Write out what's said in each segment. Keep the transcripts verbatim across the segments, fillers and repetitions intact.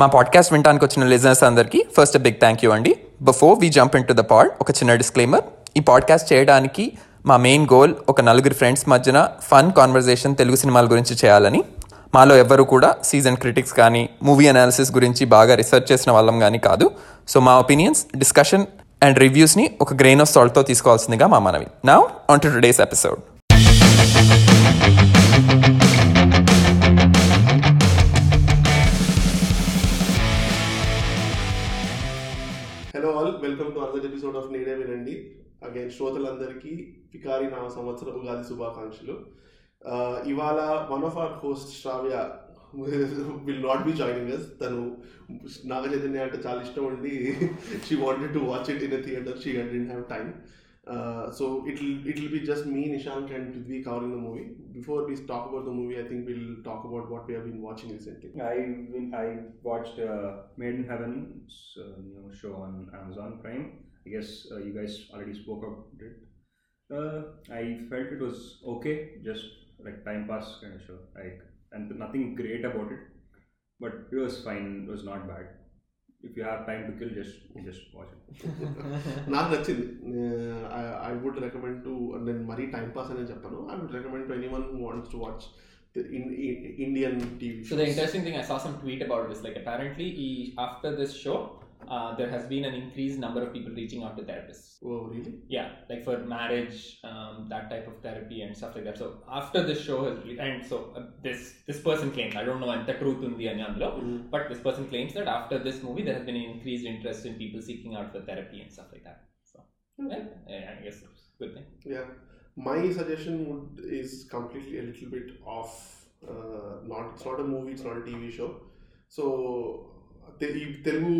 మా పాడ్కాస్ట్ వినడానికి వచ్చిన లిజనర్స్ అందరికీ ఫస్ట్ బిగ్ థ్యాంక్ యూ అండి. Before we jump in to the pod, ఒక చిన్న డిస్క్లైమర్. ఈ పాడ్కాస్ట్ చేయడానికి మా మెయిన్ గోల్ ఒక నలుగురు ఫ్రెండ్స్ మధ్యన ఫన్ కాన్వర్జేషన్ తెలుగు సినిమాల గురించి చేయాలని. మాలో ఎవ్వరూ కూడా సీజన్ క్రిటిక్స్ కానీ మూవీ అనాలిసిస్ గురించి బాగా రీసెర్చ్ చేసిన వాళ్ళం కానీ కాదు. సో మా ఒపీనియన్స్, డిస్కషన్ అండ్ రివ్యూస్ని ఒక గ్రెయిన్ ఆఫ్ సాల్ట్తో తీసుకోవాల్సిందిగా మా మనవి. Now on to today's episode. Welcome to other episode of నీడే వినండి. అగైన్ శ్రోతలందరికీ పికారి నామ సంవత్సర ఉగాది శుభాకాంక్షలు. ఇవాళ one of our host Shravya will not be joining us. తను నాగ చైతన్య అంటే చాలా ఇష్టం అండి. She wanted to watch it in a theatre, she didn't have time. So it it will be just me, Nishank and Prithvi covering the movie. Before we talk about the movie, I think we'll talk about what we have been watching recently. I've been, I watched uh, Made in Heaven, uh, new show on Amazon Prime. I guess uh, you guys already spoke about it. Uh, I felt it was okay, just like time pass kind of show, like and nothing great about it, but it was fine. It was not bad. If you have time to kill, just just watch it. నాకు నచ్చింది. I would recommend to, నేను మరీ time pass అనే చెప్పాను, I would recommend to anyone who wants to watch Indian T V shows. So the interesting thing, I saw some tweet about this, like apparently after this show uh, there has been an increased number of people reaching out to therapists. Oh really? Yeah, like for marriage, um, that type of therapy and stuff like that. So after this show has really, and so uh, this this person claims, I don't know and the truth undi ani andulo, but this person claims that after this movie there has been an increased interest in people seeking out for therapy and stuff like that. So mm-hmm. yeah, yeah, I guess it's a good thing. Yeah, my suggestion would is completely a little bit off. uh, not it's not a movie, it's not a T V show. So ఈ తెలుగు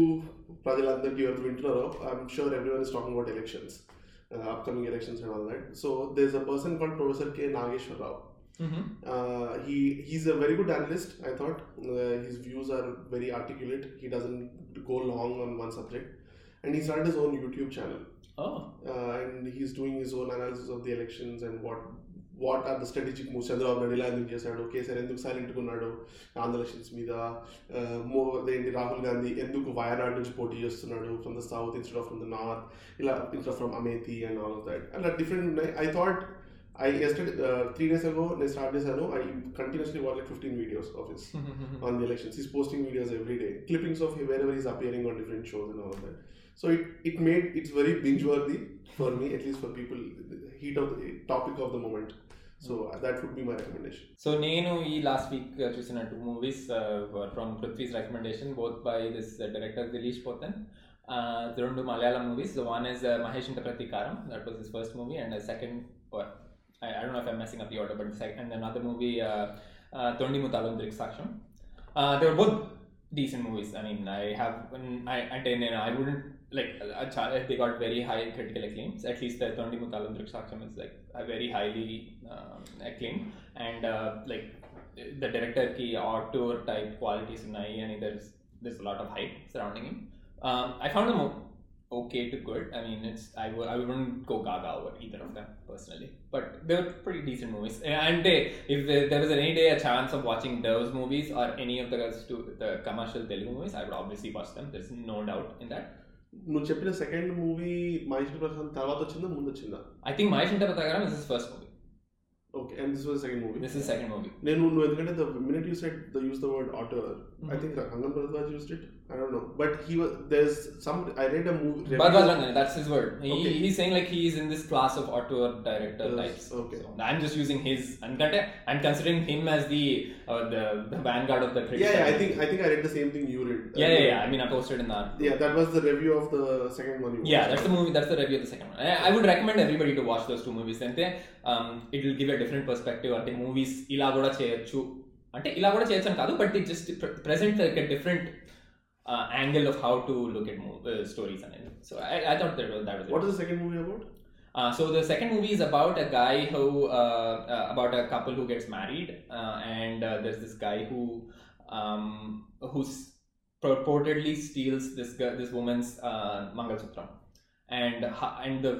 ప్రజలందరికీ ఎవరు వింటున్నారో I'm sure everyone is talking about elections, upcoming elections and all that. So there is a person called professor K Nageshwar Rao. He he's a very good analyst. I thought his views are very articulate. He doesn't go long on one subject and he started his own YouTube channel. And he's doing his own analysis of the elections and what what are the strategic moves, Chandrababu Naidu ఇలా ఎందుకు చేశాడు, కేసీఆర్ ఎందుకు సైలెంట్గా ఉన్నాడు Andhra elections మీద, మో అదేంటి రాహుల్ గాంధీ ఎందుకు వయనాడ్ నుంచి పోటీ చేస్తున్నాడు from the south instead of from the north, ఇలా instead from Amethi and all of that, అలా డిఫరెంట్ ఉన్నాయి. I thought I yesterday uh, three days ago I started saying I continuously watch like fifteen videos of his on the elections. He's posting videos every day, clippings of wherever he's appearing on different shows and all of that. So it it made it's very binge worthy for me, at least for people, the heat of the topic of the moment. So uh, that would be my recommendation. So nenu ee last week uh, choosina two movies uh, from Prithvi's recommendation, both by this uh, director Dilish Pothan. Uh, there are two Malayalam movies. The one is uh, Maheshinte Prathikaaram, that was his first movie, and the second uh, I, I don't know if I'm messing up the order, but the second, and another movie, uh, uh, Thondimuthalum Driksaksham. Uh, they were both decent movies. I mean, I have, I, I, I wouldn't, like, they got very high critical acclaims. At least the Thondimuthalum Driksaksham is, like, a very highly um, acclaimed. And, uh, like, the director ki auteur type qualities unnai, and there's, there's a lot of hype surrounding him. Um, I found them okay to good. I mean, it's I, w- I wouldn't go gaga over either of them personally, but they were pretty decent movies. And they, if they, there was any day a chance of watching those movies or any of the the commercial Telugu movies, I would obviously watch them. There's no doubt in that. No, cheppina second movie Maheshinte Prathikaaram tarvata ochindha mundu ochindha. I think Maheshinte Prathikaaram is his first movie. Okay, and this was the second movie. This is the second movie. Nenu no endukante the minute you said the use the word auteur, mm-hmm. I think Rangan Baradwaj used it. I don't know, but he was there's some I read a movie. Baradwaj Rangan, that's his word. He okay. He's saying like he is in this class of auteur director yes. types. Okay. So, I'm just using his endukante I'm considering him as the uh, the the vanguard of the critics. Yeah, yeah, I think I think I read the same thing you read. Yeah, yeah, yeah. I mean I posted in that. Yeah, that was the review of the second one. You yeah, watched. That's the movie. That's the review of the second one. I, I would recommend everybody to watch those two movies. Then they um it will give a different perspective. Ante movies ila kuda cheyachu ante ila kuda cheyachu ani kaadu, but they just pre- present like a different uh, angle of how to look at mov- uh, stories and anything. So I, I thought that was that was what it. Is the second movie about? Uh, so the second movie is about a guy who uh, uh, about a couple who gets married uh, and uh, there's this guy who um who's purportedly steals this girl, this woman's uh, mangalsutra. And and the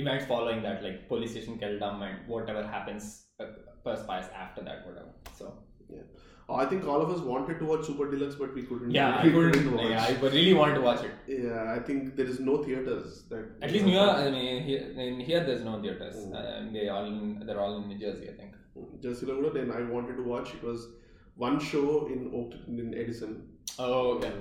events following that, like police station keldam and whatever happens uh, perspires after that, whatever. So yeah, I think all of us wanted to watch Super Deluxe, but we couldn't. Yeah, we I couldn't, couldn't watch. Yeah, I really wanted to watch it. Yeah, I think there is no theaters that. At least New York, I mean, here, in here there's no theaters. Mm. Uh, they all in, they're all in New Jersey, I think. Jersey, then I wanted to watch. It was one show in Oakland, in Edison. Oh, okay.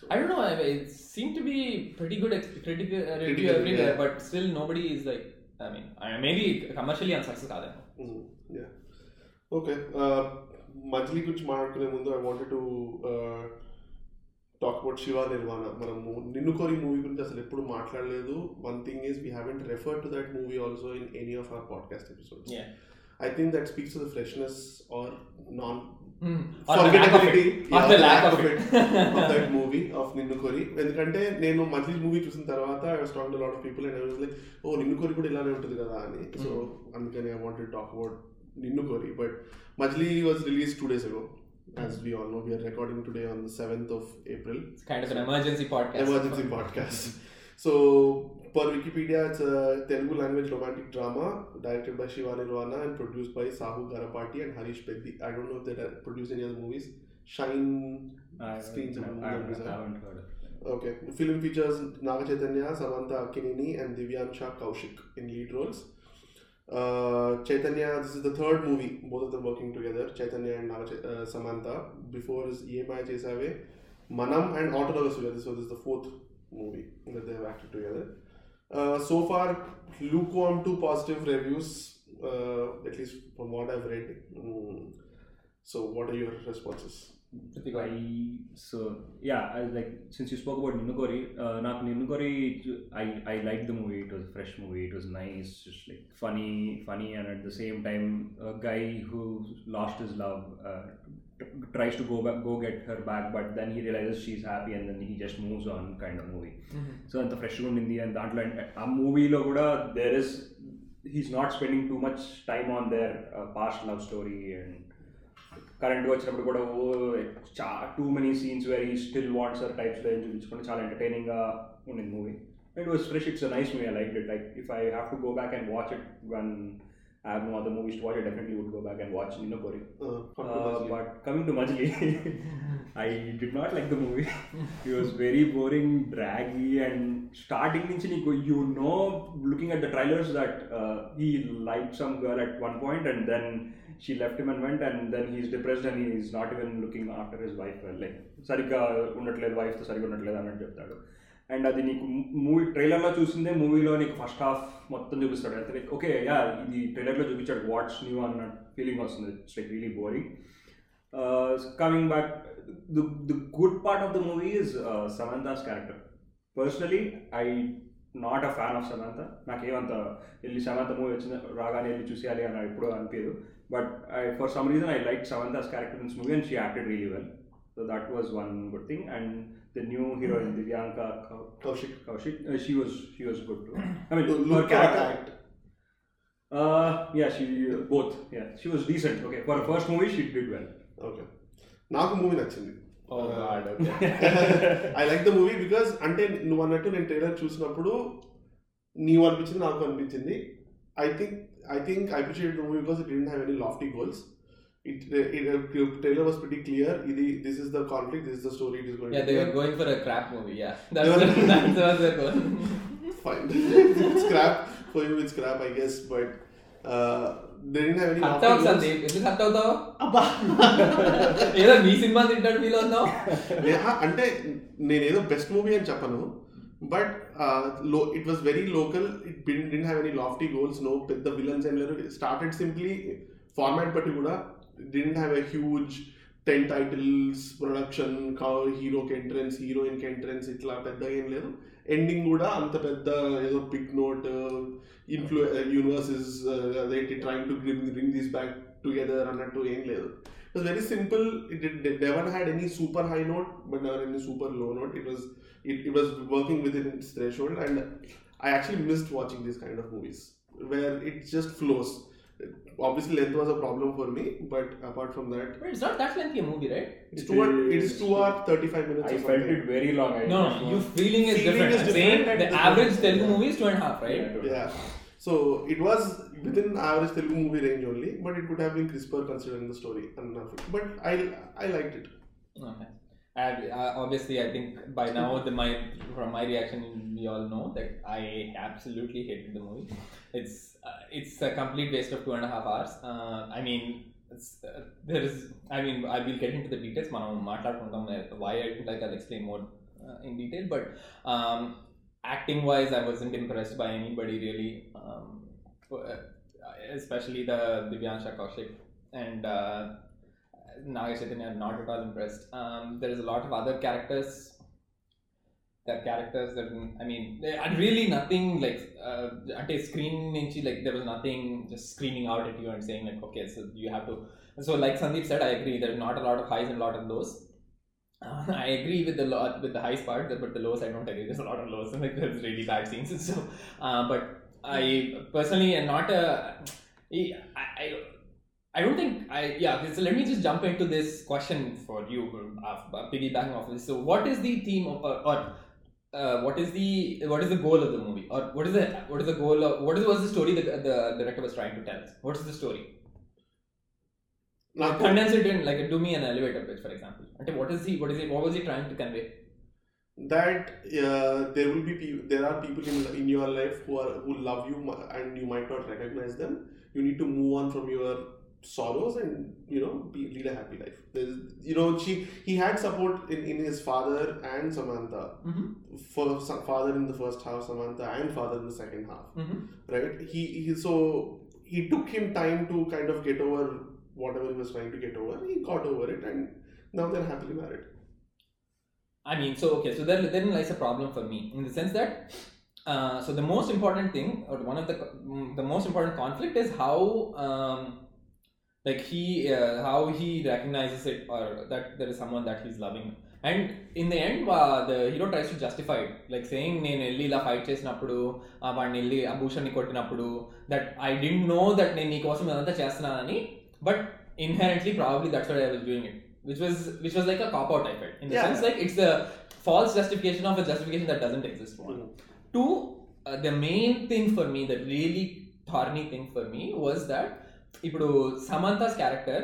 So, I don't know. I mean, it seemed to be pretty good critical uh, review everywhere, yeah. But still nobody is like. I mean, maybe commercially unsuccessful. Mm-hmm. Yeah. Okay. Uh, Majili గురించి మాట్లాడుకునే ముందు I wanted to talk about Shiva Nirvana. మనము Ninnu Kori movie గురించి అసలు ఎప్పుడు మాట్లాడలేదు. One thing is we haven't refer to that movie also in any of our podcast episodes. I think that speaks to the freshness or non forgettability of the lack of it of that movie of Ninnu Kori. ఎందుకంటే నేను మంచి movie చూసిన తర్వాత I was talking to lot of people and I was like ఓ నిన్ను కోరి కూడా ఇలానే ఉంటుంది కదా అని. సో అందుకని I wanted to talk about Ninnu Kori, but Majili was released two days ago. As we all know, we are recording today on the seventh of April. It's kind of an emergency podcast. Emergency podcast. So, per Wikipedia, it's a Telugu language romantic drama directed by Shivani Rwana and produced by Sahu Garapati and Harish Peddi. I don't know if they produced any other movies. Shine screens. I haven't heard it. Okay. The film features Naga Chaitanya, Samantha Akkineni and Divyansha Kaushik in lead roles. Uh, Chaitanya, this is the third movie, both of them working together, Chaitanya and uh, Samantha. Before is Ye Maaya Chesave, Manam and Autonagar Surya. So this is the fourth movie that they have acted together. Uh, so far, lukewarm to positive reviews, uh, at least from what I've read. Mm. So what are your responses? I, so yeah, I like since you spoke about Ninnu Kori, uh, not Ninnu Kori, I, I liked the movie. It was a fresh movie. It was nice, just like funny, funny, and at the same time, a guy who lost his love uh, t- tries to go back, go get her back, but then he realizes she's happy, and then he just moves on, kind of movie. Mm-hmm. So the fresh one in the end, that movie lo kuda there is he's not spending too much time on their uh, past love story and. కరెంట్గా వచ్చినప్పుడు కూడా ఓ చా too many scenes where ఈ still what's are టైప్స్లో ఏం చూపించుకుంటే చాలా ఎంటర్టైనింగ్గా ఉండింది movie. It was fresh, it's a nice movie. I like it. Like if I have to go back and watch it one I have no other movies to watch, I definitely would go back and watch Ninnu Kori. But coming to Majili, I did not like the movie. It was very boring, draggy and starting నుంచి నీకు you know looking at the trailers that he like some girl at one point and then she left him and went, and then he's depressed and he is not even looking after his wife well. Like sariga unnatled wife tho sariga unnatled anadu cheptadu. And adi neeku movie trailer lo chusinde, movie lo neeku first half mottham chupistadu. Ante like okay yeah, idi trailer lo chupichadu what's new anna feeling vastundi. It's like really boring. Uh, coming back, the the good part of the movie is uh, Samantha's character. Personally, I not a fan of Samantha. Nakevanta elli Samantha movie vachina raagane elli chusiyali ani eppudu anipadu. But I, for some reason I liked Samantha's character in this movie and she acted really well. So that was one good thing. And the new heroine, Divyansha Kaushik, Kaushik uh, she was she was good too. I mean, her character. Uh, yeah, she uh, both. Yeah, she was decent. Okay, for her first movie she did well. Okay. Naaku movie nachindi. Oh God. Okay. I like the movie because ante nu annattu nen trailer chusinappudu nee anpichindi naaku anpichindi. I think. I think I appreciated the movie because it didn't have any lofty goals. It, it, the trailer was pretty clear. It, this is the conflict. This is the story. It is going. Yeah, to they were going for a crap movie. Yeah, that's that was their goal. Fine, it's crap for you. It's crap, I guess. But uh, they didn't have any lofty goals. Sandeep, is this hatta hota? Abba. ఏదో మీ cinema తింటాడు వీళ్ళు అన్నావు. అంటే నేనేదో best movie అని చెప్పను. But uh, lo- it was very local. It didn't, didn't have any lofty goals. No, the villains and it started simply format particular. It didn't have a huge ten titles production. Cow hero entrance, heroine entrance. Itla pedda game ledu. Ending kuda anta pedda edo big note. Influ- uh, universe is uh, they trying to bring, bring these back together annattu em ledu. It was very simple. It did, they never had any super high note, but never any super low note. It was. It, it was working within its threshold, and I actually missed watching these kind of movies where it just flows. Obviously, length was a problem for me, but apart from that, but it's not that lengthy a movie, right? It's two hour, it's two hour thirty-five minutes. I felt it very long. I no, no, your feeling is feeling different. Is different. Same, the average Telugu movie is two and a half, right? Yeah. yeah. So it was within average Telugu movie range only, but it could have been crisper considering the story. But I I liked it. Okay. And uh, obviously, I think by now, the, my from my reaction, we all know that I absolutely hated the movie. It's uh, it's a complete waste of two and a half hours. Uh, I mean, it's, uh, there is. I mean, I will get into the details. Manam maatladukuntam why I didn't like. I'll explain more uh, in detail. But um, acting wise, I wasn't impressed by anybody really, um, especially the Divyansha Kaushik and. Uh, Nageshwar Rao, not at all impressed. Um, there is a lot of other characters. That characters that I mean, and really nothing like uh, at a screen nunchi like there was nothing just screaming out at you and saying like okay, so you have to. So like Sandeep said, I agree. There's not a lot of highs and a lot of lows. Uh, I agree with the lo- with the highs part, but the lows I don't agree. There's a lot of lows and like there's really bad scenes. So, uh, but I personally am not a. I, I, I don't think I yeah. So let me just jump into this question for you, uh, piggybacking off this. So, what is the theme of, or, or uh, what is the what is the goal of the movie, or what is the what is the goal of what is was the story that the director was trying to tell us? What's the story? Like condense it in like do me an elevator pitch, for example. What is he? What is he? What was he trying to convey? That uh, there will be people, there are people in, in your life who are who love you and you might not recognize them. You need to move on from your sorrows and you know be, lead a happy life. There's, you know she he had support in, in his father and Samantha, mm-hmm. for father in the first half, Samantha and father in the second half, mm-hmm. right? He, he so he took him time to kind of get over whatever he was trying to get over. He got over it and now they're happily married. I mean, so okay, so there therein lies a problem for me in the sense that. Uh, so the most important thing or one of the the most important conflict is how. Um, Like he, uh, how he recognizes it, or that there is someone that he's loving, and in the end, uh, the hero tries to justify it, like saying, "Nenu elli la fight chesinappudu, aa vaanni elli aa Bhushani kottinapudu, that I didn't know that nenu nee kosam idantha chestunnanani," but inherently, probably that's what I was doing it, which was which was like a cop out, I felt, in the yeah. sense like it's a false justification of a justification that doesn't exist. One, mm-hmm. two, uh, the main thing for me, the really thorny thing for me was that. ఇప్పుడు Samantha's character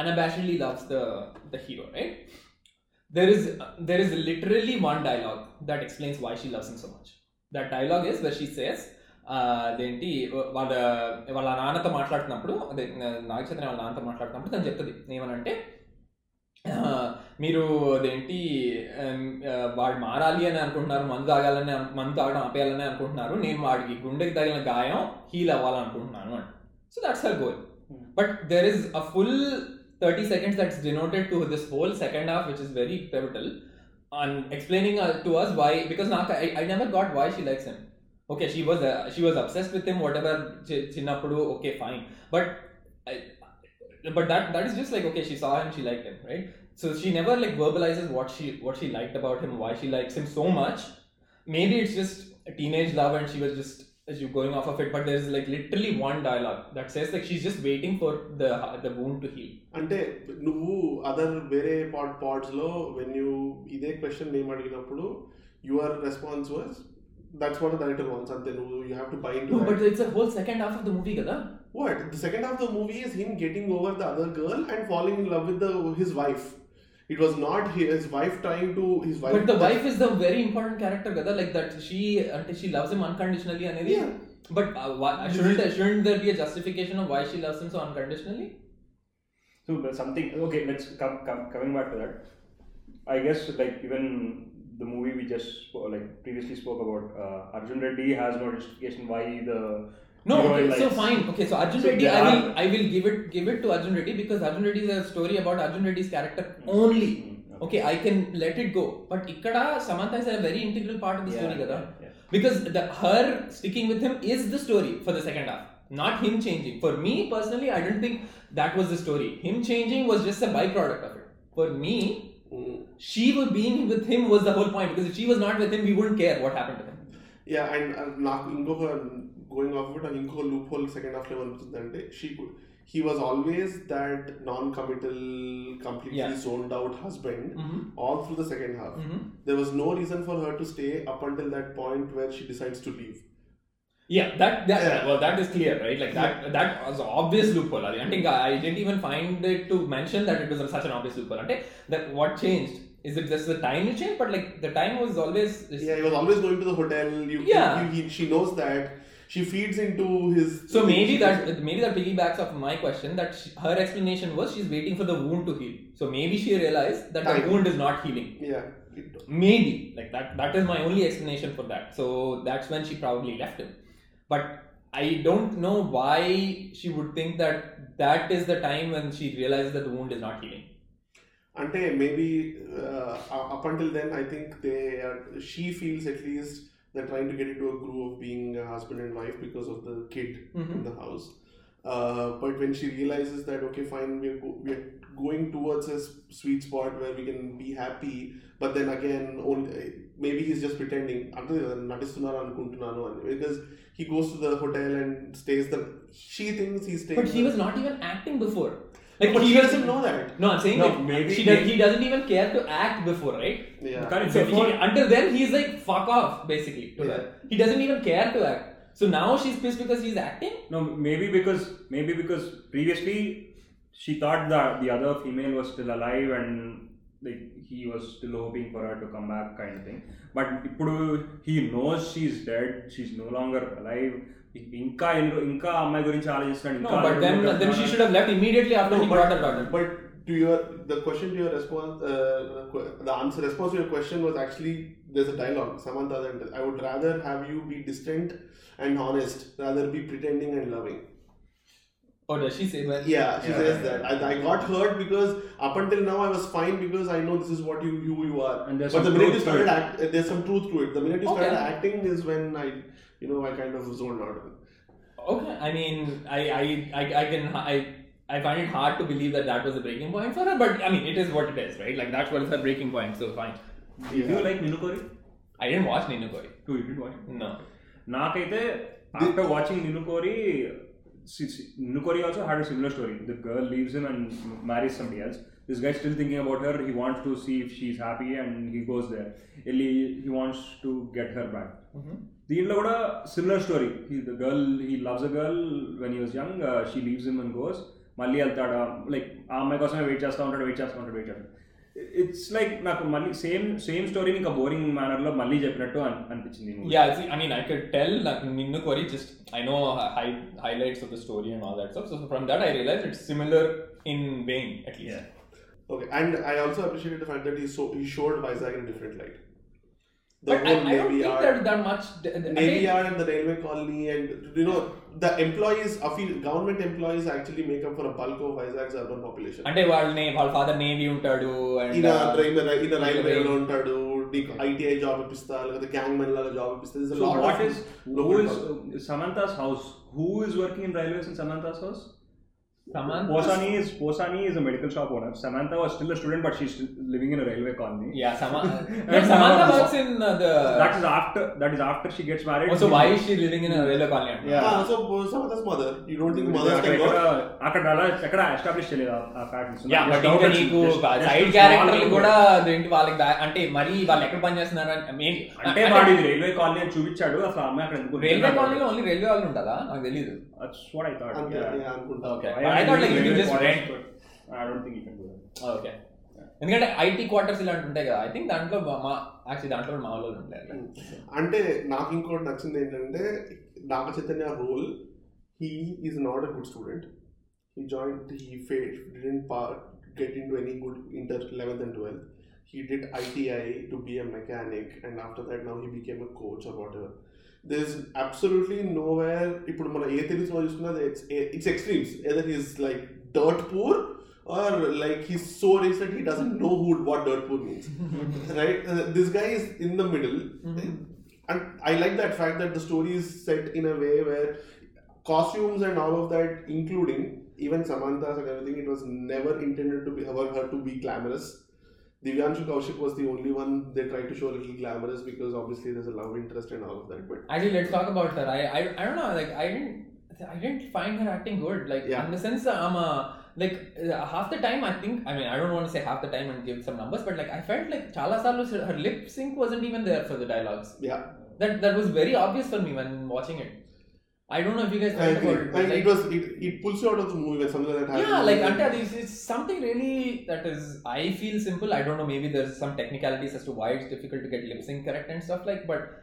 unabashedly loves the the hero right there is there is literally one dialogue that explains why she loves him so much that dialogue is where she says అదేంటి వాళ్ళ వాళ్ళ నాన్నతో మాట్లాడుతున్నప్పుడు అదే నాగచైతన్య వాళ్ళ నాన్నతో మాట్లాడుతున్నప్పుడు తను చెప్తుంది ఏమనంటే మీరు అదేంటి వాడు మారాలి అని అనుకుంటున్నారు మందు తాగాలని మందు తాగడం ఆపేయాలని అనుకుంటున్నారు నేను వాడికి గుండెకి తగిలిన గాయం హీల్ అవ్వాలనుకుంటున్నాను అంట. So that's her goal. Mm. But there is a full thirty seconds that's denoted to this whole second half, which is very pivotal, on explaining to us why, because Naka, I, I never got why she likes him. Okay, she was uh, she was obsessed with him, whatever, chinnapudu, okay, fine. But I, but that that is just like, okay, she saw him, she liked him, right? So she never like verbalizes what she what she liked about him, why she likes him so much. Maybe it's just a teenage love and she was just as you're going off of it, but there's like literally one dialogue that says like she's just waiting for the the wound to heal. అంటే నువ్వు other వేరే pod pods లో when you ఇదే question name అడిగినప్పుడు your response was that's what the director wants అంతే నువ్వు you have to buy into but it's a whole second half of the movie కదా what the second half of the movie is him getting over the other girl and following in love with the his wife. It was not his wife trying to his wife. But the wife is the very important character, Gada, like that she she loves him unconditionally. Anedi. Yeah. But uh, why, shouldn't shouldn't there be a justification of why she loves him so unconditionally? So something okay. Let's come, come coming back to that. I guess like even the movie we just like previously spoke about, uh, Arjun Reddy has no justification why the. No, okay, so fine. Okay, so Arjun so Reddy, I will, I will give it, give it to Arjun Reddy because Arjun Reddy is a story about Arjun Reddy's character only. Mm-hmm. Okay. okay, I can let it go. But ikkada Samantha is a very integral part of the yeah, story, kada. Yeah, yeah. Because the, her sticking with him is the story for the second half, not him changing. For me personally, I don't think that was the story. Him changing was just a byproduct of it. For me, mm. she was being with him was the whole point because if she was not with him, we wouldn't care what happened to him. Yeah, and Naku. Going off it, ఇంకో loophole second half లో అనిపిస్తుందంటే she could he was always that non committal completely sold out husband all through the second half there was no reason for her to stay up until that point where she decides to leave Yeah, that, that yeah. well, that is clear, right? Like that, yeah. that was an obvious loophole. I think I didn't even find it to mention that it was such an obvious loophole. Ante, that what changed is it just the time changed, but like the time was always. Yeah, he was always going to the hotel. You, yeah, you, he, she knows that. She feeds into his. So maybe that maybe that piggybacks off my question that she, her explanation was she's waiting for the wound to heal. So maybe she realized that the wound is not healing. Yeah. Maybe like that. That is my only explanation for that. So that's when she probably left him. But I don't know why she would think that that is the time when she realizes that the wound is not healing. Ante, maybe uh, up until then, I think they are, she feels at least they're trying to get into a groove of being a husband and wife because of the kid mm-hmm. in the house. Uh, but when she realizes that, okay, fine, we're go- we're going towards a sweet spot where we can be happy, but then again, only, maybe he's just pretending. Because he goes to the hotel and stays there. She thinks he's staying. But he was not even acting before. Like but he doesn't know that. No, I'm saying no, that maybe, she does, he doesn't even care to act before, right? Yeah. Correct. So before, he, until then, he's like, fuck off, basically. To yeah. her. He doesn't even care to act. So now she's pissed because he's acting? No, maybe because maybe because previously she thought that the other female was still alive and like he was still hoping for her to come back kind of thing. But he knows she's dead, she's no longer alive. ఇంకా ఇంకా అమ్మాయి గురించి ఆలోచిస్తున్నాడు. Immediately after he brought her daughter. But to your the question to your response the answer response to your question was actually there's a dialogue Samantha that I would rather have you be distant and honest rather be pretending and loving. Oh, does she say that? Yeah, she yeah, says yeah. that. I, I got hurt because up until now I was fine because I know this is what you you, you are. And but the minute you started act, there's some truth to it. The minute you okay. started acting is when I, you know, I kind of zoned out. Okay, I mean, I I I, I can I I find it hard to believe that that was the breaking point for her. But I mean, it is what it is, right? Like that's what is her breaking point. So fine. Yeah. Do you like Ninnu Kori? I didn't watch Ninnu Kori. Oh, you didn't watch it? No. నాకైతే after watching Ninnu Kori Ninnu Kori also had a similar story the girl leaves him and marries somebody else this guy still thinking about her he wants to see if she's happy and he goes there వెళ్ళి he wants to get her back దీంట్లో కూడా similar story the girl he loves a girl when he was young she leaves him and goes మళ్ళీ వెళ్తాడు like ఆ అమ్మాయి కోసమే wait చేస్తూ ఉంటాడు వెయిట్ చేస్తూ ఉంటాడు వెయిట్ చేస్తాడు it's like నాకు మళ్ళీ సేమ్ సేమ్ స్టోరీ నీకు బోరింగ్ మేనర్ లో మళ్ళీ చెప్పినట్టు అనిపించింది. Yeah I mean I can tell నాకు Ninnu Kori just I know highlights of the story and all that stuff so from that I realize it's similar in vein at least. Okay and I also appreciated the fact that he so he showed Vizag in different light. The but whole I, I Navy don't think Yard, that much. The Navy Yard and the railway colony, and you know the employees, government employees actually make up for a bulk of Vizag's urban population. Ante vaal name, vaal father navy untadu and in a railway, in a railway lo untadu. The I T I job ipistadu, the gangman laga job ipistadu. There's a lot. What is who is Samantha's house? Who is working in railways in Samantha's house? Samantha Posani is Posani is a medical shop owner. Samantha was still a student, but she's still living in a railway colony. Yeah, Samantha. But Samantha works in uh, the. That is after. That is after she gets married. Oh, so why is she living in a railway colony? Yeah. Ah, so uh, Samantha's mother. You don't think mother can go? అక్కడ అలా ఎక్కడ establish చేయలేదు ఆ fact. Yeah but ఇంకా నీకు side క్యారెక్టర్లు కూడా ఏంటి వాళ్ళకి అంటే మరి వాళ్ళు ఎక్కడ పనిచేస్తున్నారు అంటే వాడు ఇది రైల్వే కాలనీ అని చూపించాడు అసలు అమ్మాయి అక్కడ ఎందుకు రైల్వే కాలనీలో ఓన్లీ రైల్వే వాళ్ళు ఉంటుందా నాకు తెలియదు. That's what I thought. అనుకుంటా okay I thought like you can just rent, but I don't think you can do that. Oh, okay. ఎందుకంటే ఐటీ క్వార్టర్స్ ఇలాంటి ఉంటాయి కదా ఐ థింక్ దాంట్లో మా యాక్చువల్లీ దాంట్లో మా వాళ్ళు ఉంటాయి. అంటే నాకు ఇంకోటి నచ్చింది ఏంటంటే Naga Chaitanya role he is not a good student he joined he failed didn't get into any good inter eleventh and twelfth he did I T I to be a mechanic and after that now he became a coach or whatever ఎవర్. There is absolutely nowhere. ఇప్పుడు మన ఏ తెలుసులో చూసుకున్నా it's it's extremes. Either he is like dirt poor or like he's so rich that he doesn't know who what dirt poor means. Right? Uh, this guy is in the middle. Mm-hmm. And I like that fact that the story is set in a way where costumes and all of that, including even Samantha's and everything, it was never intended to be ever her to be glamorous. Divyansha Kaushik was the only one they tried to show a little glamorous because obviously there's a love interest and all of that. But actually, let's talk about her. I I, I don't know. Like I didn't I didn't find her acting good. Like yeah. in the sense I'm a, like uh, half the time I think I mean I don't want to say half the time and give some numbers, but like I felt like chala salu her lip sync wasn't even there for the dialogues. Yeah. That that was very obvious for me when watching it. I don't know if you guys heard about it. Like, it was it, it pulls you out of the movie when something like that happens. Yeah, like ante it's, it's something really that is, I feel simple. I don't know, maybe there's some technicalities as to why it's difficult to get lip sync correct and stuff like, but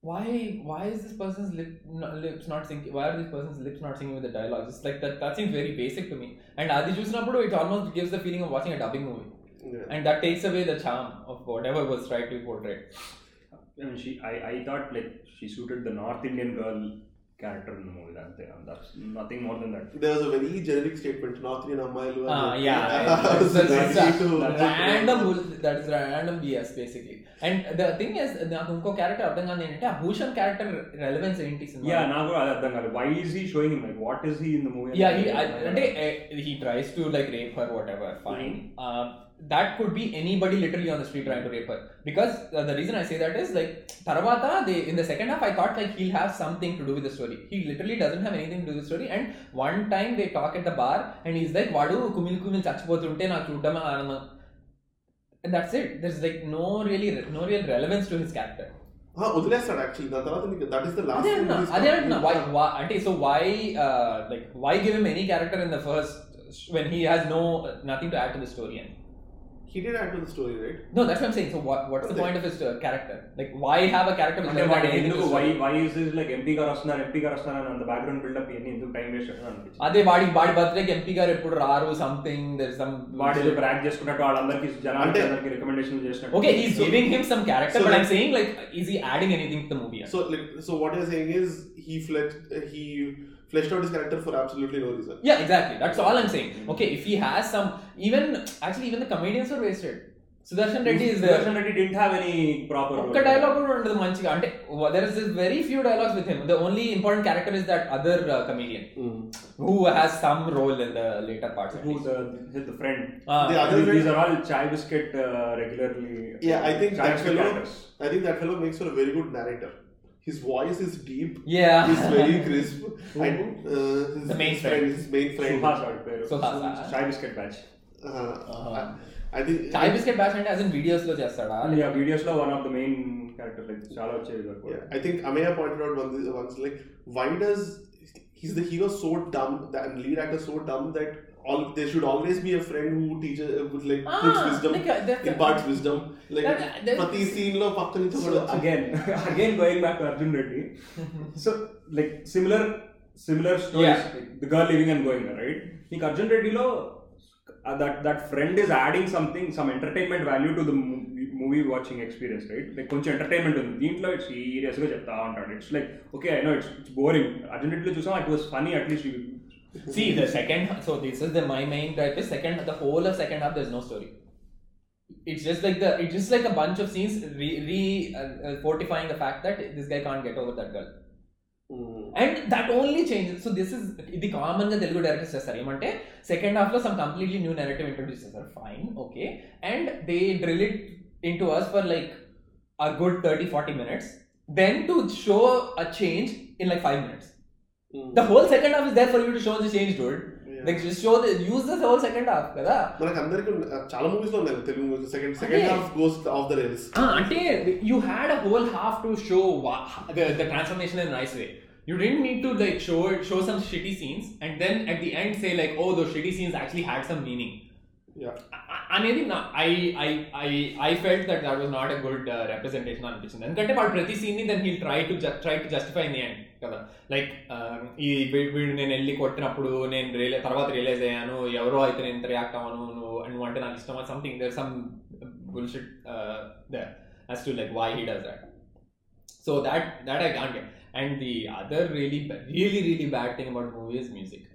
why why is this person's lip no, lips not syncing? Why are this person's lips not syncing with the dialogues? It's like that that seems very basic to me. And Adi Chusnappudu, it almost gives the feeling of watching a dubbing movie. Yeah. And that takes away the charm of whatever was tried to portray. I mean, she I, I thought like she suited the North Indian girl character in the movie. That they, that's nothing more than that. There was a very generic statement, North Indian Amailu. Ah, yeah. Random, that is random B S basically. And the thing is, Nakumko character Ardhan Gandhi in it, Bhushan character relevance in it. Yeah, Nago Ardhan Gandhi. Why is he showing him? Like, what is he in the movie? Yeah, he, I, he tries to like rape her, whatever, fine. Mm-hmm. Um, that could be anybody literally on the street trying to rape her, because uh, the reason I say that is like Taravata, they in the second half I thought like he'll have something to do with the story. He literally doesn't have anything to do with the story, and one time they talk at the bar and he's like vadu kumil kumil chachipothunte na chuddama anana, and that's it. There's like no really no real relevance to his character. Ah, odilesad actually that that that is the last thing. Adi anna why why ante so why uh, like why give him any character in the first when he has no nothing to add to the story? And he did add to the story, right? No, that's what I'm saying. So what, what's the point of his uh, character? Like, why have a character with no anything to why, why is this like M P gar vastunar, M P gar vastunar and the background build-up any into time waste anapinchindi. Ade vaadi vaadi birthday M P gar eppudu raaru something, there's some vaadi brag chestunnattu allandariki janaliki andariki recommendation chestunnaru. Okay, he's so, giving him some character, so but like, I'm saying like, is he adding anything to the movie? So like, so what you're saying is he flexed, uh, he fleshed out his character for absolutely no reason. Yeah, exactly. That's all I'm saying. Mm-hmm. Okay, if he has some, even actually even the comedians were wasted. Sudarshan Reddy is there. Sudarshan Reddy didn't have any proper okay, dialogue under the manchiga. Ante there is this very few dialogues with him. The only important character is that other uh, comedian mm. who has some role in the later parts. Who's the, the friend? Ah, the other these friend. Are all Chai Biscuit uh, regularly. Yeah, I think Chai that fellow. Characters. I think that fellow makes for a very good narrator. His voice is deep. Yeah. He's very crisp. And, uh, his the main friend. friend. His main friend. Suha, sorry. Suha. Chai Biscuit batch. Uh, uh-huh. I, I think. Chai Biscuit batch and as in videos lo chestada. Yeah, videos lo one of the main characters like chala vachedu. Yeah. I think Ameya pointed out once, once like why does he's the hero so dumb that lead actor so dumb that all, there should always be a friend who teaches, who like ah, puts wisdom, like, imparts wisdom. Like, prati scene lo pakka nicho padu. Again, again going back to Arjun Reddy. So, like similar, similar stories. Yeah. Like, the girl leaving and going, right? Like Arjun Reddy lo, uh, that that friend is adding something, some entertainment value to the movie, movie watching experience, right? Like koncha entertainment undi. Deentlo it's serious ga chepta untadu. It's like okay, I know it's, it's boring. Arjun Reddy lo chusam, it was funny at least. You, see the second, so this is the my main type is second, the whole of second half there's no story. It's just like the it's just like a bunch of scenes re, re uh, fortifying the fact that this guy can't get over that girl. Mm. And that only changes. So this is the common the Telugu directors chestaru emante second half lo some completely new narrative introduced chestaru, fine, okay, and they drill it into us for like a good thirty forty minutes, then to show a change in like five minutes. Mm. The whole second half is there for you to show the change, dude. Yeah. Like just show the use the whole second half, kada. Manaku andariki chaala movies lo unnaru Telugu movies second second half goes off the rails. Ah, ante you had a whole half to show wa- the the transformation in a nice way. You didn't need to like show show some shitty scenes and then at the end say like, oh, those shitty scenes actually had some meaning. Yeah. Anedi na I I I I felt that that was not a good uh, representation on pitch. And that about prati scene ni then he'll try to ju- try to justify in the end. కదా like ఈ వీడు నేను వెళ్ళి కొట్టినప్పుడు నేను రియలై తర్వాత realise అయ్యాను ఎవరో అయితే నేను ఇంత రియాక్ట్ అవ్వను నువ్వు నువ్వు అంటే నాకు ఇష్టం అని something there some bullshit there as to like why he does that so that that I can't get and the other really really really bad thing about movie is music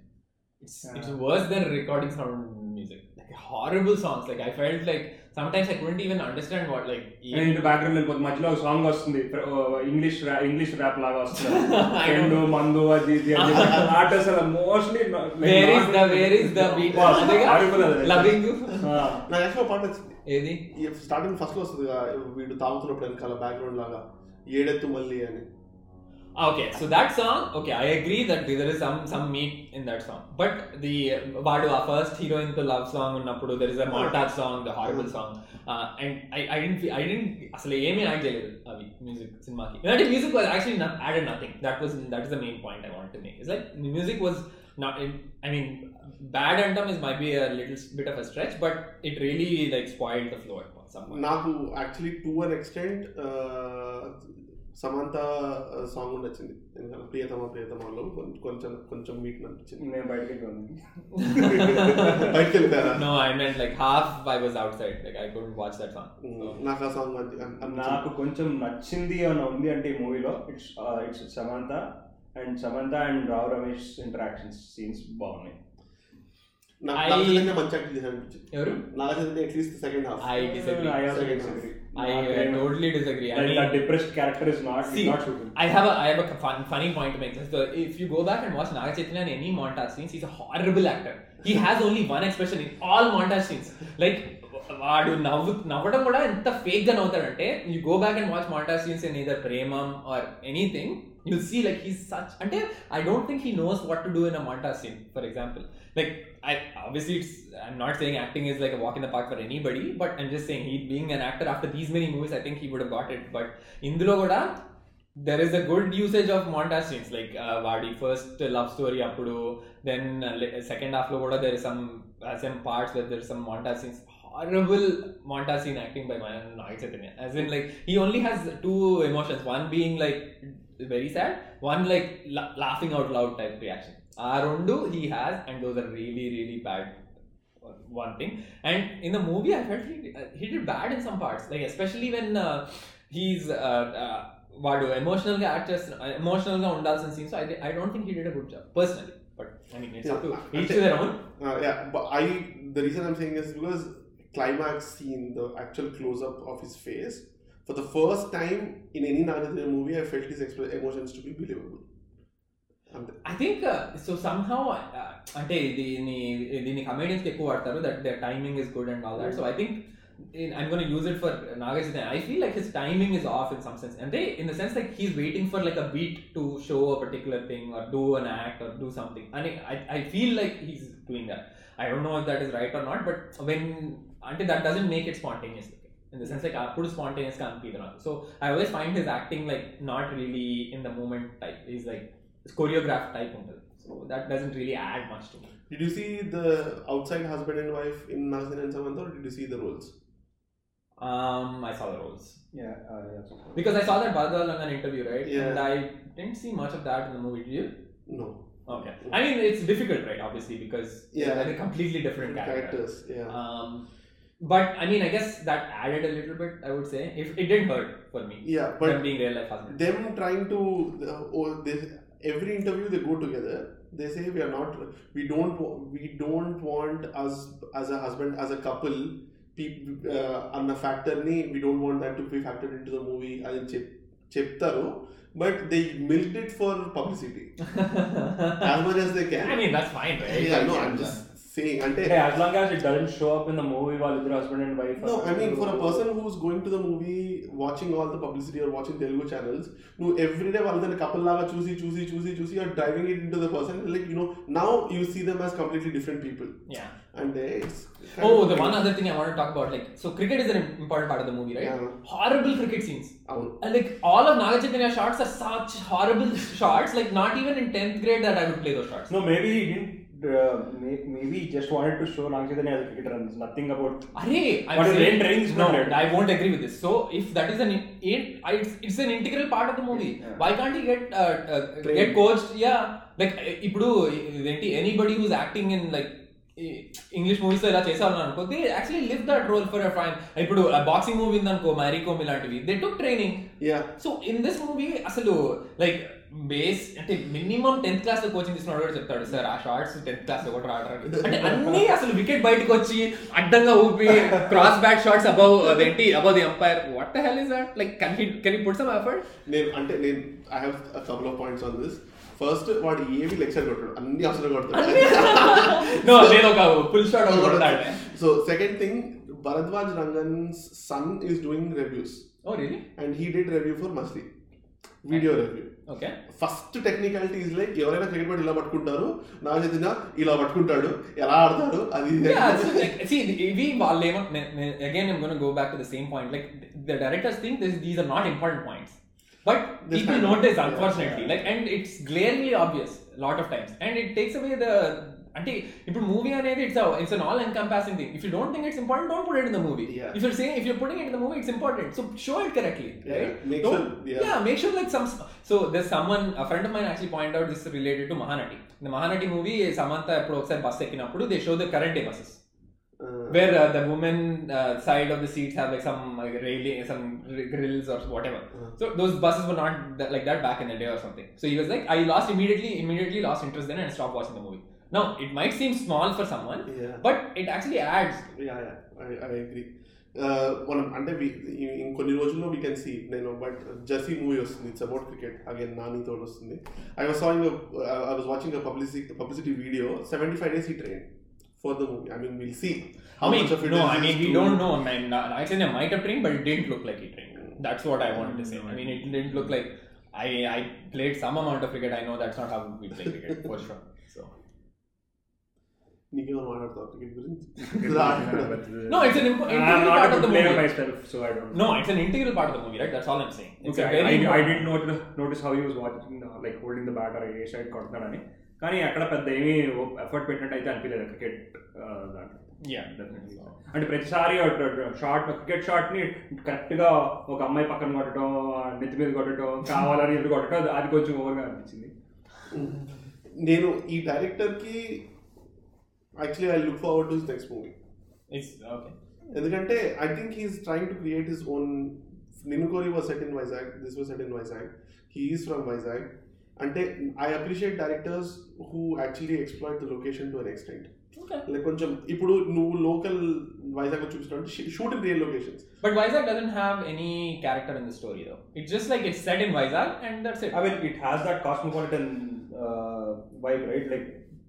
it's it's worse then recording sound music like horrible songs, like I felt like sometimes I couldn't even understand what like even and in the background like majlo song vastundi english ra- english rap laga vastundi endo mando adi adi artists are mostly not, like, where is the where is the beat loving you na actually part edi starting first lo vastundi veedu taagutunnappudu enkala background laga yedathu malli ani Okay, so that song, okay, I agree that there is some some meat in that song. But the Vadu, our first heroine to love song unnapudu, there is a Montage song, the horrible song. Uh, and I, I didn't, I didn't, actually, Amy I did music, cinema ki. That music was actually not, added nothing. That was, that is the main point I wanted to make. It's like, the music was not, I mean, bad anthem is might be a little bit of a stretch, but it really like spoiled the flow at some point. Naku, actually, to an extent, uh, Samantha song నచ్చింది, ఎందుకంటే ప్రియతమ ప్రియతమలో కొంచెం కొంచెం meet నచ్చింది. నేను బయటకి వెళ్ళాను, బయటకి వెళ్ళిపోయాను. నాకు ఆ సాంగ్ నాకు కొంచెం నచ్చింది అని ఉంది అంటే ఈ మూవీలో it's it's Samantha and Samantha and Rao Ramesh interaction scenes బాగున్నాయి. వాడు నవ్వు నవ్వడం కూడా ఎంత ఫేక్ గా నవ్వుతాడంటే, you go back and watch montage scenes in either Premam or anything, you see like he's such, and I don't think he knows what to do in a montage scene, for example. Like, I obviously it's, I'm not saying acting is like a walk in the park for anybody, but I'm just saying he being an actor after these many movies, I think he would have got it. But indulo kuda there is a good usage of montage scenes, like uh, vaadi first love story appudu, then uh, second half lo kuda there is some uh, some parts where there is some montage scenes. Horrible montage scene acting by Nagachaitanyan, as in like he only has two emotions, one being like very sad, one like la- laughing out loud type reaction. Arondu he has, and those are really really bad. One thing, and in the movie I felt he, uh, he did bad in some parts, like especially when uh, he's uh, uh, vadu emotional ga act chest emotional ga undalsin scene, so I, I don't think he did a good job personally, but I mean it's yeah, up to each to their own. Uh, yeah, but I the reason I'm saying is because climax scene, the actual close up of his face, for the first time in any Nagachaitanyan movie, I felt his exp- emotions to be believable. And I think, uh, so somehow, uh, ante, the, the, the comedians ke ko artaru that their timing is good and all that. So I think, in, I'm going to use it for Nagachaitanyan. I feel like his timing is off in some sense. And they, in the sense like he's waiting for like a beat to show a particular thing or do an act or do something. And I, I feel like he's doing that. I don't know if that is right or not, but when, ante, that doesn't make it spontaneous. In the sense like appudu spontaneous ga anipidanu. So I always find his acting like not really in the moment type. He's like choreographed type undu. So that doesn't really add much to me. Did you see the outside husband and wife in Nagachaitanyan and Samantha, or did you see the roles? Um, I saw the roles. Yeah, uh, yeah. So because I saw that Baradwaj Rangan interview, right? Yeah. And I didn't see much of that in the movie. Did you? No. Okay. I mean it's difficult, right? Obviously because yeah, they're completely different characters. characters. Yeah. Um. But I mean, I guess that added a little bit, I would say. If it didn't hurt for me. Yeah, but them being real life husband. Them trying to, uh, oh, they, every interview they go together. They say we are not, we don't, we don't want us as a husband, as a couple, people, uh, on the factor ni, we don't want that to be factored into the movie. I cheptaru. But they milked it for publicity as much as they can. I mean, that's fine, right? Yeah, yeah, no, I'm just. Saying, and hey, as long as it doesn't show up in the movie while it's husband and wife. No, I mean for a person who's going to the movie, watching all the publicity or watching Telugu channels, you know, every day while they're a couple laga choosy, choosy, choosy, choosy, you're driving it into the person. Like, you know, now you see them as completely different people. Yeah. And they, it's oh, the one other thing I want to talk about, like, so cricket is an important part of the movie, right? Yeah. Horrible cricket scenes. Avun. And like all of Nagachaitanyan shots are such horrible shots. Like not even in tenth grade that I would play those shots. No, maybe he didn't. Uh, may, maybe just wanted to show Nagachaitanyan as a cricketer and nothing about Array, I'm saying, trains, no, right? I won't agree with this. So if that is an it, it's, it's an integral part of the movie, yeah. Why can't he get uh, uh, get coached? Yeah, like ipudu anybody who's acting in like English మూవీస్లో ఇలా చేసేవాళ్ళని అనుకో, they actually live that role for fine. ఇప్పుడు boxing movie ఉందనుకో, marry Kom ఇలాంటివి, they took training. So in this movie అసలు like base అంటే minimum tenth class లో కోచింగ్ తీసుకున్నాడు కూడా చెప్తాడు, సార్ ఆ షార్ట్స్ టెన్త్ క్లాస్ లో కూడా రావడానికి అంటే అన్ని అసలు వికెట్ బయటకు వచ్చి అడ్డంగా ఊపి క్రాస్ బ్యాక్ షార్ట్స్ అబౌవ్ అదేంటి above the umpire. What the hell is that? Like can he can he put some effort? నేను అంటే నేను I have a couple of points on this. First వాడు ఏవి లెక్చర్ కొట్టాడు, అన్ని అవసరం కొడతాడు. So second thing, Bharadwaj Rangan's son is doing reviews, and he did review for Majili. Video review. Okay, first technicalities like ఎవరైనా క్రికెట్ బట్ ఇలా పట్టుకుంటారు, నాగేదిన ఇలా పట్టుకుంటాడు, ఎలా ఆడతారు అది. ఇవి వాళ్ళు ఏమో again I am gonna go back to the same point, like the directors think this these are not important points. But people notice, unfortunately, like, and it's glaringly obvious a lot of times, and it takes away the. Ante, if you movie anedi, it's a it's an all-encompassing thing. If you don't think it's important, don't put it in the movie. Yeah. If you're saying if you're putting it in the movie, it's important. So show it correctly, yeah, right? Make don't, sure. Yeah. yeah, make sure like some. So there's someone, a friend of mine actually pointed out this is related to Mahanati. In the Mahanati movie, Samantha approached ఒకసారి bus ఎక్కినప్పుడు they show the current day buses. Where uh, the women uh, side of the seats have like some like, railing, some grills or whatever. Mm-hmm. So those buses were not that, like that back in the day or something. So he was like, I lost immediately, immediately lost interest then and stopped watching the movie. Now it might seem small for someone, yeah. but it actually adds. Yeah, yeah, I, I agree. మనం అంటే ఇంకొన్ని రోజుల్లో we can see నేను but Jersey movie వస్తుంది, it's about cricket again నానితో వస్తుంది. I was saying I was watching publicity publicity video seventy five days he train for the movie. I mean, we'll see how I mean, much of it no, is. No, I mean, we don't know. I mean, I said it might have trained, but it didn't look like it trained. That's what I wanted to say. I mean, it didn't look like... I I played some amount of cricket. I know that's not how we play cricket, for sure. So... You don't have to talk cricket. No, it's an important part of the movie. I'm not a player myself, so I don't know. No, it's an integral part of the movie, right? That's all I'm saying. It's okay, I, I, I didn't notice, notice how he was watching, uh, like holding the bat or a side caught that. కానీ అక్కడ పెద్ద ఏమీ effort పెట్టినట్టు అయితే అనిపించలేదు cricket దాంట్లో. అంటే ప్రతిసారి షార్ట్ క్రికెట్ షాట్ ని కరెక్ట్ గా ఒక అమ్మాయి పక్కన కొట్టడం, నెత్తి మీద కొట్టడం, కావాలని ఎదురు కొట్టడం, అది కొంచెం ఓవర్గా అనిపించింది. నేను ఈ డైరెక్టర్ కి actually I look forward to his next movie. ఎందుకంటే I think he's trying to create his own. Ninnu Kori was set in Vizag, this was set in Vizag, he is from Vizag. అంటే I appreciate directors who actually exploit the location to an extent. Like కొంచెం ఇప్పుడు నువ్వు local Vizag చూపిస్తున్నావు, shoot in real locations. But Vizag doesn't have any character in the story though. It's just like it's set in Vizag and that's it. I mean it has that cosmopolitan vibe, right? Like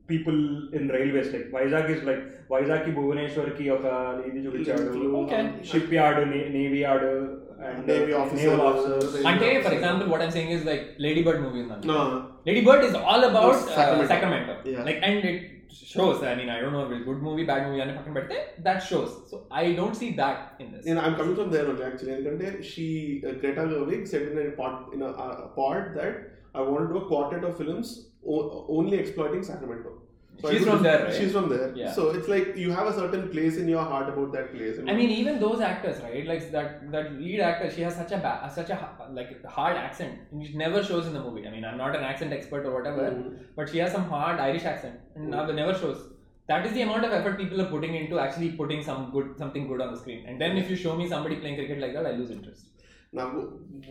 people in railways, like Vizag is like Vizag ki Bhubaneswar ki oka idi chupichadu, okay, shipyard, navy yard and navy officers. Ante for example what I'm saying is like Lady Bird movie undanna. No, Lady Bird is all about uh, Sacramento, Sacramento. Yeah. Like and it shows, I mean I don't know if it's good movie bad movie ani pakkan pette that shows. So I don't see that in this. And I'm coming from there only actually, endukante she uh, Greta Gerwig said in a part in a uh, part that I want to do a quartet of films only exploiting Sacramento. So she's from there, right? She's from there. Yeah. So it's like you have a certain place in your heart about that place. I mean, I mean even those actors, right? Like that that lead actor, she has such a ba- such a like hard accent, which never shows in the movie. I mean, I'm not an accent expert or whatever, mm-hmm. but she has some hard Irish accent, and mm-hmm. it never shows. That is the amount of effort people are putting into actually putting some good something good on the screen. And then if you show me somebody playing cricket like that, I lose interest. Now,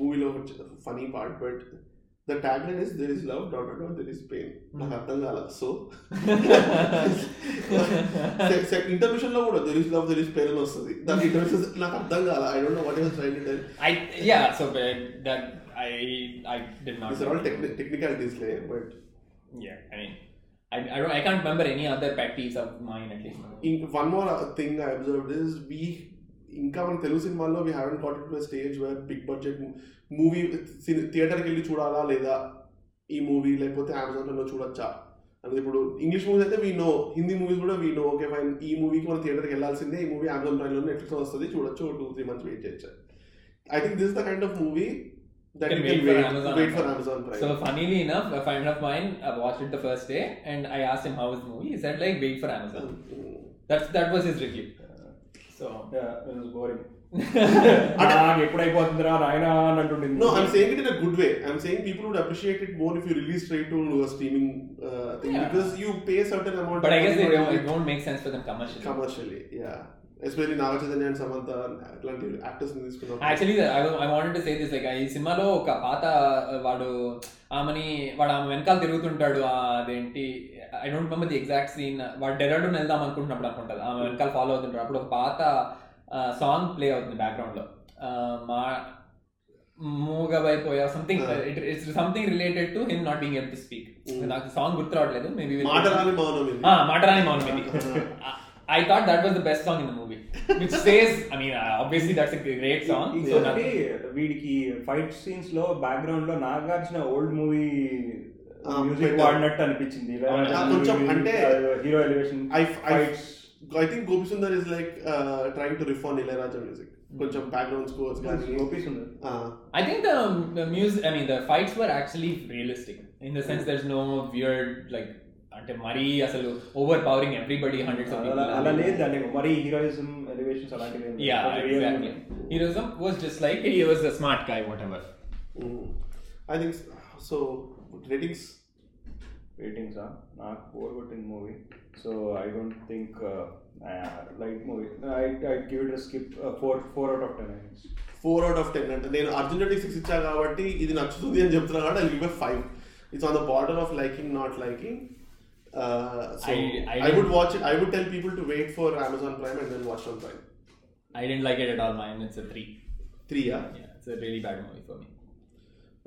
movie lo funny part, but. The tagline is there is love dot dot dot there is pain. నాకు అర్థం కాల. So intuition లో కూడా there is love there is pain అని వస్తుంది. దాని interviews నాకు అర్థం కాల. I don't know what he was trying to tell. I yeah so that I I did not. These are all techni- technicalities there, but yeah I mean I I don't I can't remember any other pet peeves of mine at least. In, one more thing I observed is we ఇంకా మన తెలుగు సినిమాల్లో we haven't got it to a stage where big budget movie థియేటర్కి వెళ్ళి చూడాలా లేదా ఈ movie లేకపోతే అమెజాన్లో చూడొచ్చా అంటే ఇప్పుడు ఇంగ్లీష్ మూవీస్ అయితే వీ నో, హిందీ మూవీస్ కూడా వీ నో, ఓకే ఫైన్ ఈ మూవీకి మనం థియేటర్కి వెళ్ళాల్సిందే, ఈ మూవీ అమెజాన్ ప్రైమ్లో నెట్ఫ్లిక్స్లో వస్తుంది చూడొచ్చు, టూ త్రీ మంత్స్ వెయిట్ చేయొచ్చు. I think this is the kind of movie that you can wait, wait, for, Amazon wait for Amazon Prime. So funnily enough, a friend of mine uh, watched it the first day and I asked him how was the movie. He said like wait for Amazon. That's, that was his review. So yeah, it was boring. I am going to go to the Rayana. No, I am saying it in a good way. I am saying people would appreciate it more if you release straight to a streaming uh, thing yeah. because you pay a certain amount. But I guess they don't, it won't make sense for them commercially. Commercially, yeah. Especially Nagachadani and Samantha, Atlantic actors in this film. Actually, I, I wanted to say this. Like, I Simalo, oka pata vadu, amani, vadu am venkal tirugutuntadu adenti. I don't remember the exact scene. Vadu deradu neldam anukuntunnappudu anukuntadu. Am venkal follow avutuntaru. Appudu oka pata song play avutundi background lo. Ma మూగా అయిపోయా something, it it's something related to him not being able to speak. నాకు song గుర్తు రావట్లేదు, maybe మాటరాని మౌనం ఇది. మాటరాని మౌనం ఇది. I thought that was the best song in the movie. which says, I mean, uh, obviously that's a great song. It's so వీడికి fight scenes లో background లో నాగార్జున ఓల్డ్ మూవీ మ్యూజిక్ వాడినట్టు అనిపించింది. అంటే hero elevation I think Gopi Sundar is like uh, trying to riff on Ilayaraja music. Kuncham background scores gaani. Gopi Sundar. Uh-huh. I think the, the music, I mean the fights were actually realistic. In the sense mm-hmm. there's no weird like ante mari asalu overpowering everybody hundreds of people. Ala led ane mari heroism elevations alante led. Yeah, exactly. Heroism was just like he was a smart guy whatever. Mm. I think so ratings ratings are not overrated movie. So I don't think uh, uh, like movie. I I'd give it a skip. Uh, four four out of ten. Four out of ten. And then Arjun Reddy six ఇచ్చా కాబట్టి ఇది నచ్చుతుంది అని చెప్తున్నా కాబట్టి I'll give it five. It's on the border of liking, not liking. Uh, so I I, I would watch it. I would tell people to wait for Amazon Prime and then watch it on Prime. I didn't like it at all. Mine it's a three. Three, yeah. Yeah, it's a really bad movie for me.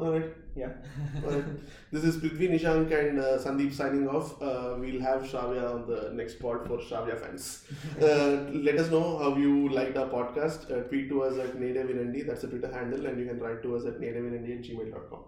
Alright, yeah. Alright. This is Prithvi, Nishank and uh, Sandeep signing off. Uh, we'll have Shravya on the next pod for Shravya fans. Uh, let us know how you liked our podcast. Uh, tweet to us at Nadevinandi, that's a Twitter handle, and you can write to us at nadevinandi at gmail dot com.